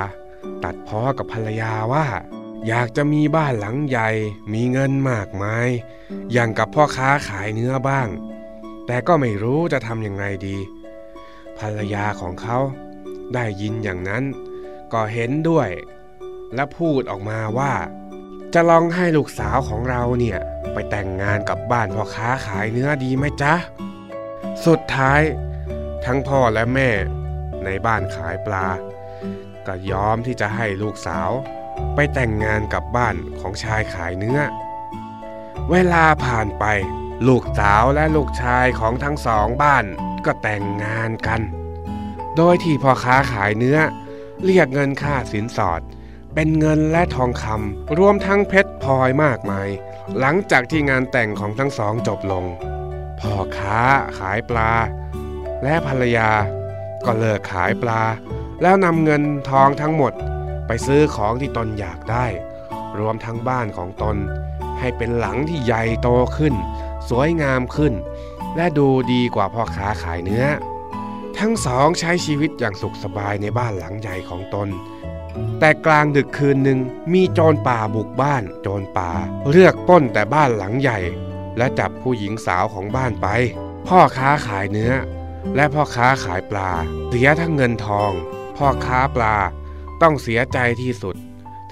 ตัดพ้อกับภรรยาว่าอยากจะมีบ้านหลังใหญ่มีเงินมากมายอย่างกับพ่อค้าขายเนื้อบ้างแต่ก็ไม่รู้จะทำอย่างไรดีภรรยาของเขาได้ยินอย่างนั้นก็เห็นด้วยและพูดออกมาว่าจะลองให้ลูกสาวของเราเนี่ยไปแต่งงานกับบ้านพ่อค้าขายเนื้อดีไหมจ๊ะสุดท้ายทั้งพ่อและแม่ในบ้านขายปลาก็ยอมที่จะให้ลูกสาวไปแต่งงานกับบ้านของชายขายเนื้อเวลาผ่านไปลูกสาวและลูกชายของทั้งสองบ้านก็แต่งงานกันโดยที่พ่อค้าขายเนื้อเรียกเงินค่าสินสอดเป็นเงินและทองคำรวมทั้งเพชรพลอยมากมายหลังจากที่งานแต่งของทั้งสองจบลงพ่อค้าขายปลาและภรรยาก็เลิกขายปลาแล้วนำเงินทองทั้งหมดไปซื้อของที่ตนอยากได้รวมทั้งบ้านของตนให้เป็นหลังที่ใหญ่โตขึ้นสวยงามขึ้นและดูดีกว่าพ่อค้าขายเนื้อทั้งสองใช้ชีวิตอย่างสุขสบายในบ้านหลังใหญ่ของตนแต่กลางดึกคืนหนึ่งมีโจรป่าบุกบ้านโจรป่าเลือกปล้นแต่บ้านหลังใหญ่และจับผู้หญิงสาวของบ้านไปพ่อค้าขายเนื้อและพ่อค้าขายปลาเสียทั้งเงินทองพ่อค้าปลาต้องเสียใจที่สุด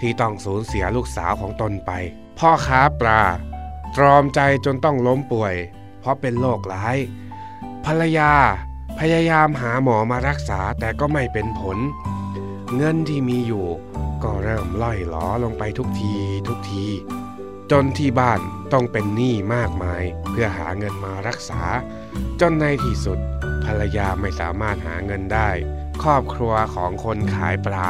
ที่ต้องสูญเสียลูกสาวของตนไปพ่อค้าปลาตรอมใจจนต้องล้มป่วยเพราะเป็นโรคร้ายภรรยาพยายามหาหมอมารักษาแต่ก็ไม่เป็นผลเงินที่มีอยู่ก็เริ่มล่อยหลอลงไปทุกทีทุกทีจนที่บ้านต้องเป็นหนี้มากมายเพื่อหาเงินมารักษาจนในที่สุดภรรยาไม่สามารถหาเงินได้ครอบครัวของคนขายปลา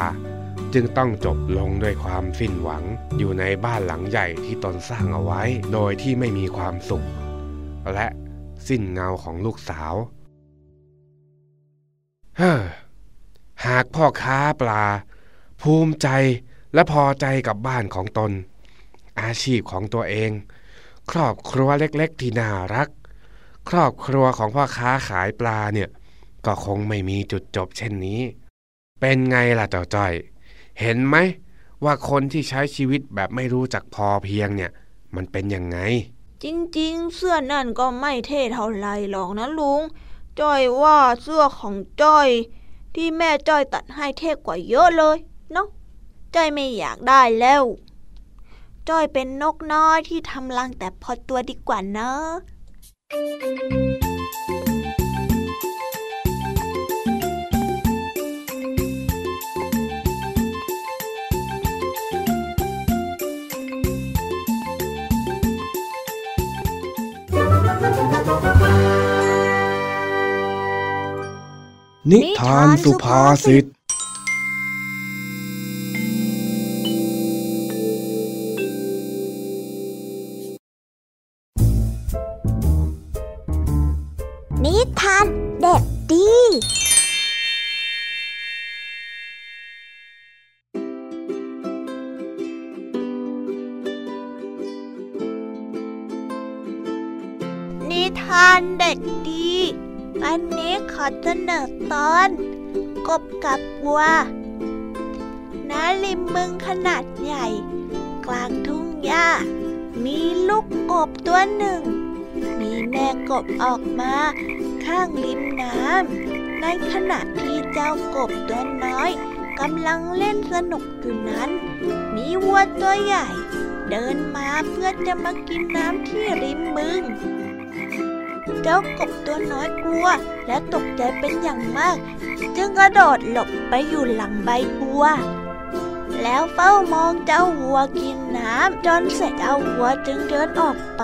จึงต้องจบลงด้วยความสิ้นหวังอยู่ในบ้านหลังใหญ่ที่ตนสร้างเอาไว้โดยที่ไม่มีความสุขและสิ้นเงาของลูกสาวหากพ่อค้าปลาภูมิใจและพอใจกับบ้านของตนอาชีพของตัวเองครอบครัวเล็กๆที่น่ารักครอบครัวของพ่อค้าขายปลาเนี่ยก็คงไม่มีจุดจบเช่นนี้เป็นไงล่ะเจ้าจ้อยเห็นไหมว่าคนที่ใช้ชีวิตแบบไม่รู้จักพอเพียงเนี่ยมันเป็นยังไงจริงๆเสื้อนั่นก็ไม่เท่เท่าไรหรอกนะลุงจ้อยว่าเสื้อของจ้อยที่แม่จ้อยตัดให้เท่กว่าเยอะเลยเนาะจ้อยไม่อยากได้แล้วจ้อยเป็นนกน้อยที่ทำรังแต่พอตัวดีกว่านะนิทานสุภาษิตนิทานเด็กดีนิทานเด็กดีวันนี้ขอเสนอตอนกบกับวัวณริมบึงขนาดใหญ่กลางทุ่งหญ้ามีลูกกบตัวหนึ่งมีแม่กบออกมาข้างริมน้ำในขณะที่เจ้ากบตัวน้อยกำลังเล่นสนุกอยู่นั้นมีวัวตัวใหญ่เดินมาเพื่อจะมากินน้ำที่ริมบึง เจ้ากบตัวน้อยกลัวและตกใจเป็นอย่างมากจึงกระโดดหลบไปอยู่หลังใบบัวแล้วเฝ้ามองเจ้าวัวกินน้ำจนเสร็จเจ้าวัวจึงเดินออกไป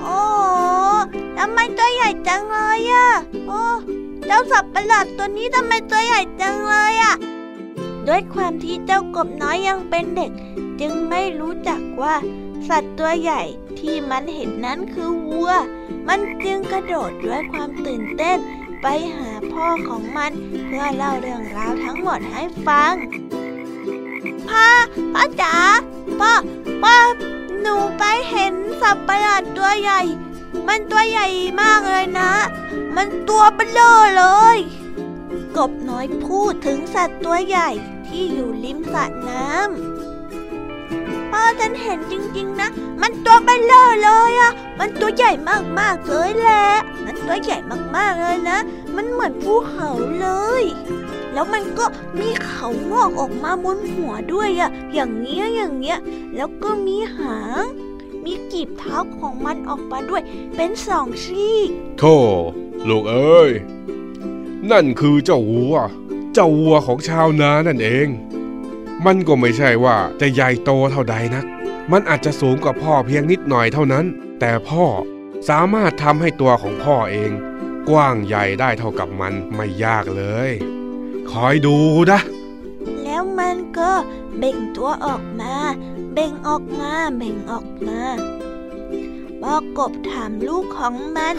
โอ้ทำไมตัวใหญ่จังเลยอ่ะโอ้เจ้าสัตว์ประหลาดตัวนี้ทำไมตัวใหญ่จังเลยอ่ะด้วยความที่เจ้ากบน้อยยังเป็นเด็กจึงไม่รู้จักว่าสัตว์ตัวใหญ่ที่มันเห็นนั้นคือวัวมันจึงกระโดดด้วยความตื่นเต้นไปหาพ่อของมันเพื่อเล่าเรื่องราวทั้งหมดให้ฟังพ่อพ่อจ๋าพ่อพ่อหนูไปเห็นสัตว์ประหลาดตัวใหญ่มันตัวใหญ่มากเลยนะมันตัวเบ้อเลยกบน้อยพูดถึงสัตว์ตัวใหญ่ที่อยู่ริมสระน้ำพ่อฉันเห็นจริงๆนะมันตัวเบ้อเลยอะมันตัวใหญ่มากๆเลยแหละมันตัวใหญ่มากๆเลยนะมันเหมือนภูเขาเลยแล้วมันก็มีเขางอกออกมาบนหัวด้วยอะอย่างเงี้ยอย่างเงี้ยแล้วก็มีหางมีกีบเท้าของมันออกมาด้วยเป็นสองซี่โธ่ลูกเอ้ยนั่นคือเจ้าวัวเจ้าวัวของชาวนานั่นเองมันก็ไม่ใช่ว่าจะใหญ่โตเท่าใดนักมันอาจจะสูงกว่าพ่อเพียงนิดหน่อยเท่านั้นแต่พ่อสามารถทำให้ตัวของพ่อเองกว้างใหญ่ได้เท่ากับมันไม่ยากเลยคอยดูนะแล้วมันก็เบ่งตัวออกมาเบ่งออกมาเบ่งออกมาพ่อกบถามลูกของมัน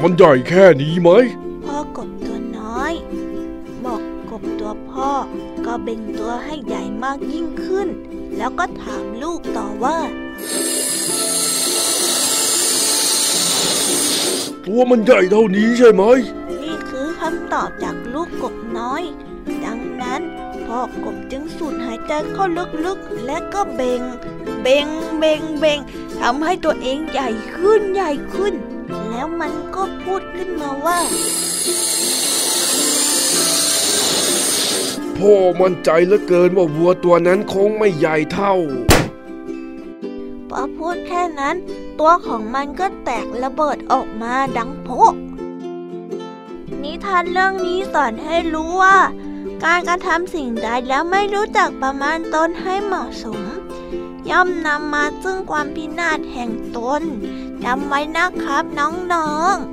มันใหญ่แค่นี้ไหมพ่อกบตัวน้อยบอกกบตัวพ่อก็เบ่งตัวให้ใหญ่มากยิ่งขึ้นแล้วก็ถามลูกต่อว่าตัวมันใหญ่เท่านี้ใช่ไหมนี่คือคำตอบจากลูกกบน้อยดังนั้นพ่อกบจึงสูดหายใจเข้าลึกๆและก็เบ่งเบ่งเบ่งเบ่งทำให้ตัวเองใหญ่ขึ้นใหญ่ขึ้นแล้วมันก็พูดขึ้นมาว่าพ่อมั่นใจเหลือเกินว่าวัวตัวนั้นคงไม่ใหญ่เท่าพอพูดแค่นั้นตัวของมันก็แตกระเบิดออกมาดังโพะนิทานเรื่องนี้สอนให้รู้ว่าการกระทำสิ่งใดแล้วไม่รู้จักประมาณตนให้เหมาะสมย่อมนำมาซึ่งความพินาศแห่งตนจำไว้นะครับน้องๆ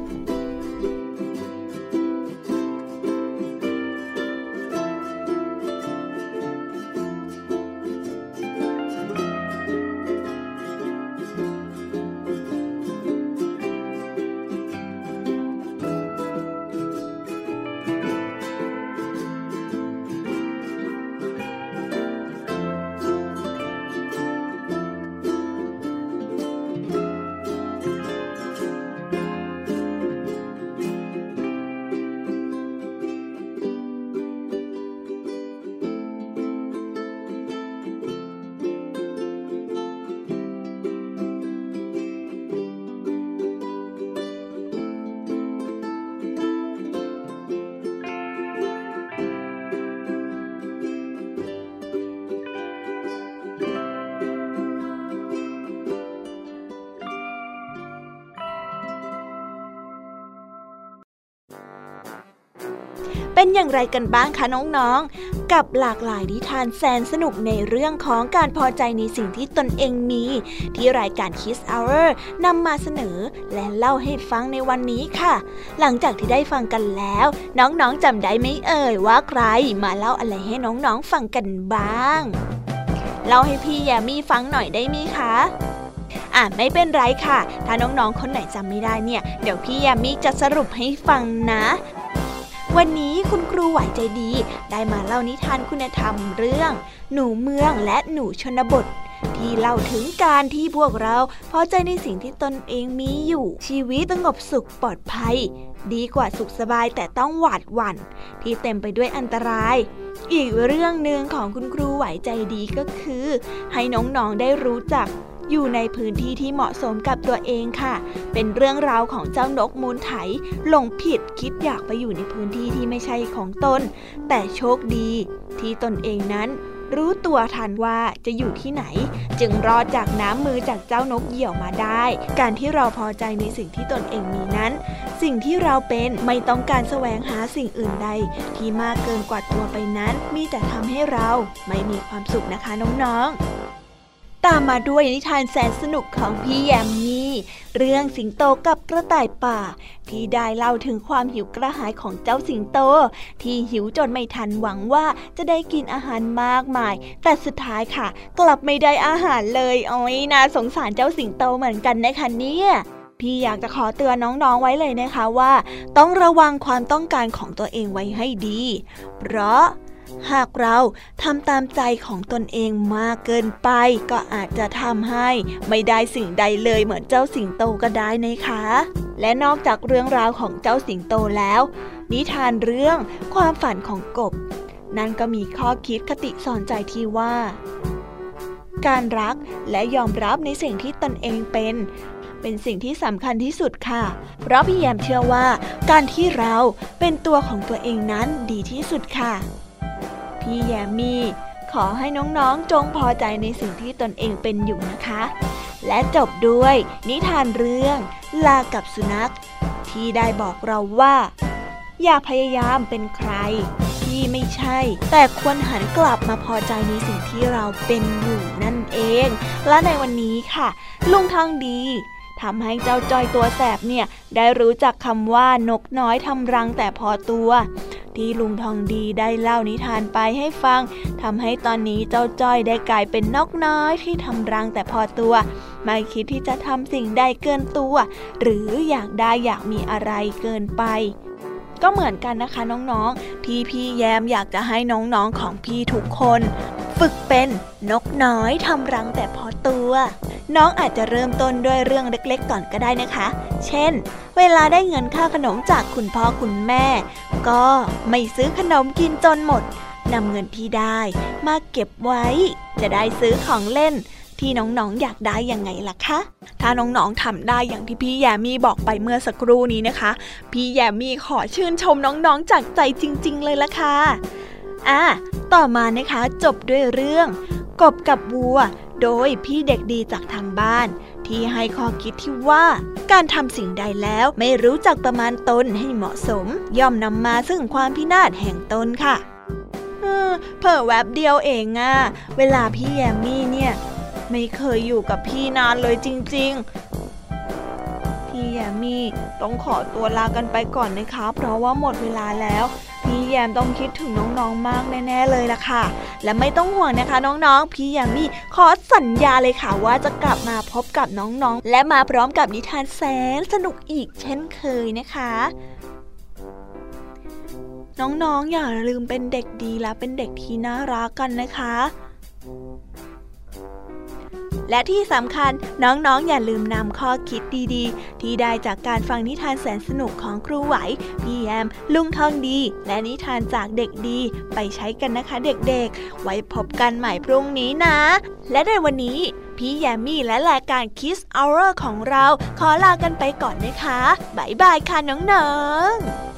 เป็นอย่างไรกันบ้างคะน้องๆกับหลากหลายนิทานแสนสนุกในเรื่องของการพอใจในสิ่งที่ตนเองมีที่รายการ Kids Hour นำมาเสนอและเล่าให้ฟังในวันนี้ค่ะหลังจากที่ได้ฟังกันแล้วน้องๆจำได้ไหมเอ่ยว่าใครมาเล่าอะไรให้น้องๆฟังกันบ้างเล่าให้พี่แยมมี่ฟังหน่อยได้มั้ยคะอ่ะไม่เป็นไรค่ะถ้าน้องๆคนไหนจำไม่ได้เนี่ยเดี๋ยวพี่แยมมี่จะสรุปให้ฟังนะวันนี้คุณครูไหวใจดีได้มาเล่านิทานคุณธรรมเรื่องหนูเมืองและหนูชนบทที่เล่าถึงการที่พวกเราพอใจในสิ่งที่ตนเองมีอยู่ชีวิตสงบสุขปลอดภัยดีกว่าสุขสบายแต่ต้องหวาดหวั่นที่เต็มไปด้วยอันตรายอีกเรื่องหนึ่งของคุณครูไหวใจดีก็คือให้น้องๆได้รู้จักอยู่ในพื้นที่ที่เหมาะสมกับตัวเองค่ะเป็นเรื่องราวของเจ้านกมูลไถหลงผิดคิดอยากไปอยู่ในพื้นที่ที่ไม่ใช่ของตนแต่โชคดีที่ตนเองนั้น รู้ตัวทันว่าจะอยู่ที่ไหนจึงรอดจากน้ำมือจากเจ้านกเหยี่ยวมาได้การที่เราพอใจในสิ่งที่ตนเองมีนั้นสิ่งที่เราเป็นไม่ต้องการแสวงหาสิ่งอื่นใดที่มากเกินกว่าตัวไปนั้นมีแต่ทำให้เราไม่มีความสุขนะคะน้องๆตามมาด้วยนิทานแสนสนุกของพี่แยมมี่เรื่องสิงโตกับกระต่ายป่าที่ได้เล่าถึงความหิวกระหายของเจ้าสิงโตที่หิวจนไม่ทันหวังว่าจะได้กินอาหารมากมายแต่สุดท้ายค่ะกลับไม่ได้อาหารเลยโอ้ยน่าสงสารเจ้าสิงโตเหมือนกันนะคะเนี่ยพี่อยากจะขอเตือนน้องๆไว้เลยนะคะว่าต้องระวังความต้องการของตัวเองไว้ให้ดีเพราะหากเราทำตามใจของตนเองมากเกินไปก็อาจจะทำให้ไม่ได้สิ่งใดเลยเหมือนเจ้าสิงโตก็ได้นะคะและนอกจากเรื่องราวของเจ้าสิงโตแล้วนิทานเรื่องความฝันของกบนั่นก็มีข้อคิดคติสอนใจที่ว่าการรักและยอมรับในสิ่งที่ตนเองเป็นเป็นสิ่งที่สำคัญที่สุดค่ะเพราะพี่แยมเชื่อว่าการที่เราเป็นตัวของตัวเองนั้นดีที่สุดค่ะพี่แยมมี่ขอให้น้องๆจงพอใจในสิ่งที่ตนเองเป็นอยู่นะคะและจบด้วยนิทานเรื่องลากับสุนัขที่ได้บอกเราว่าอย่าพยายามเป็นใครที่ไม่ใช่แต่ควรหันกลับมาพอใจในสิ่งที่เราเป็นอยู่นั่นเองและในวันนี้ค่ะลุงทองดีทำให้เจ้าจ้อยตัวแสบเนี่ยได้รู้จักคำว่านกน้อยทำรังแต่พอตัวที่ลุงทองดีได้เล่านิทานไปให้ฟังทำให้ตอนนี้เจ้าจ้อยได้กลายเป็นนกน้อยที่ทำรังแต่พอตัวไม่คิดที่จะทำสิ่งใดเกินตัวหรืออยากได้อยากมีอะไรเกินไปก็เหมือนกันนะคะน้องๆที่พี่แยมอยากจะให้น้องๆของพี่ทุกคนฝึกเป็นนกน้อยทำรังแต่พอตัวน้องอาจจะเริ่มต้นด้วยเรื่องเล็กๆก่อนก็ได้นะคะเช่นเวลาได้เงินค่าขนมจากคุณพ่อคุณแม่ก็ไม่ซื้อขนมกินจนหมดนำเงินที่ได้มาเก็บไว้จะได้ซื้อของเล่นที่น้องๆอยากได้ยังไงล่ะคะถ้าน้องๆทำได้อย่างที่พี่แยมมี่บอกไปเมื่อสักครู่นี้นะคะพี่แยมมี่ขอชื่นชมน้องๆจากใจจริงๆเลยล่ะค่ะอ่ะต่อมานะคะจบด้วยเรื่องกบกับวัวโดยพี่เด็กดีจากทางบ้านที่ให้ข้อคิดที่ว่าการทำสิ่งใดแล้วไม่รู้จักประมาณตนให้เหมาะสมย่อมนำมาซึ่งความพินาศแห่งตนค่ะเออเผลอแวบเดียวเองอ่ะเวลาพี่แยมมี่เนี่ยไม่เคยอยู่กับพี่นานเลยจริงๆพี่แยมมี่ต้องขอตัวลากันไปก่อนนะคะเพราะว่าหมดเวลาแล้วพี่แยมต้องคิดถึงน้องๆมากแน่ๆเลยล่ะค่ะและไม่ต้องห่วงนะคะน้องๆพี่แยมมี่ขอสัญญาเลยค่ะว่าจะกลับมาพบกับน้องๆและมาพร้อมกับนิทานแสนสนุกอีกเช่นเคยนะคะน้องๆอย่าลืมเป็นเด็กดีและเป็นเด็กที่น่ารักกันนะคะและที่สำคัญน้องๆ อ, อย่าลืมนำข้อคิดดีๆที่ได้จากการฟังนิทานแสนสนุกของครูไหวพี่แยมลุงทองดีและนิทานจากเด็กดีไปใช้กันนะคะเด็กๆไว้พบกันใหม่พรุ่งนี้นะและในวันนี้พี่แยมมี่และรายการ Kids Hour ของเราขอลากันไปก่อนนะคะบ๊ายบายค่ะน้องๆ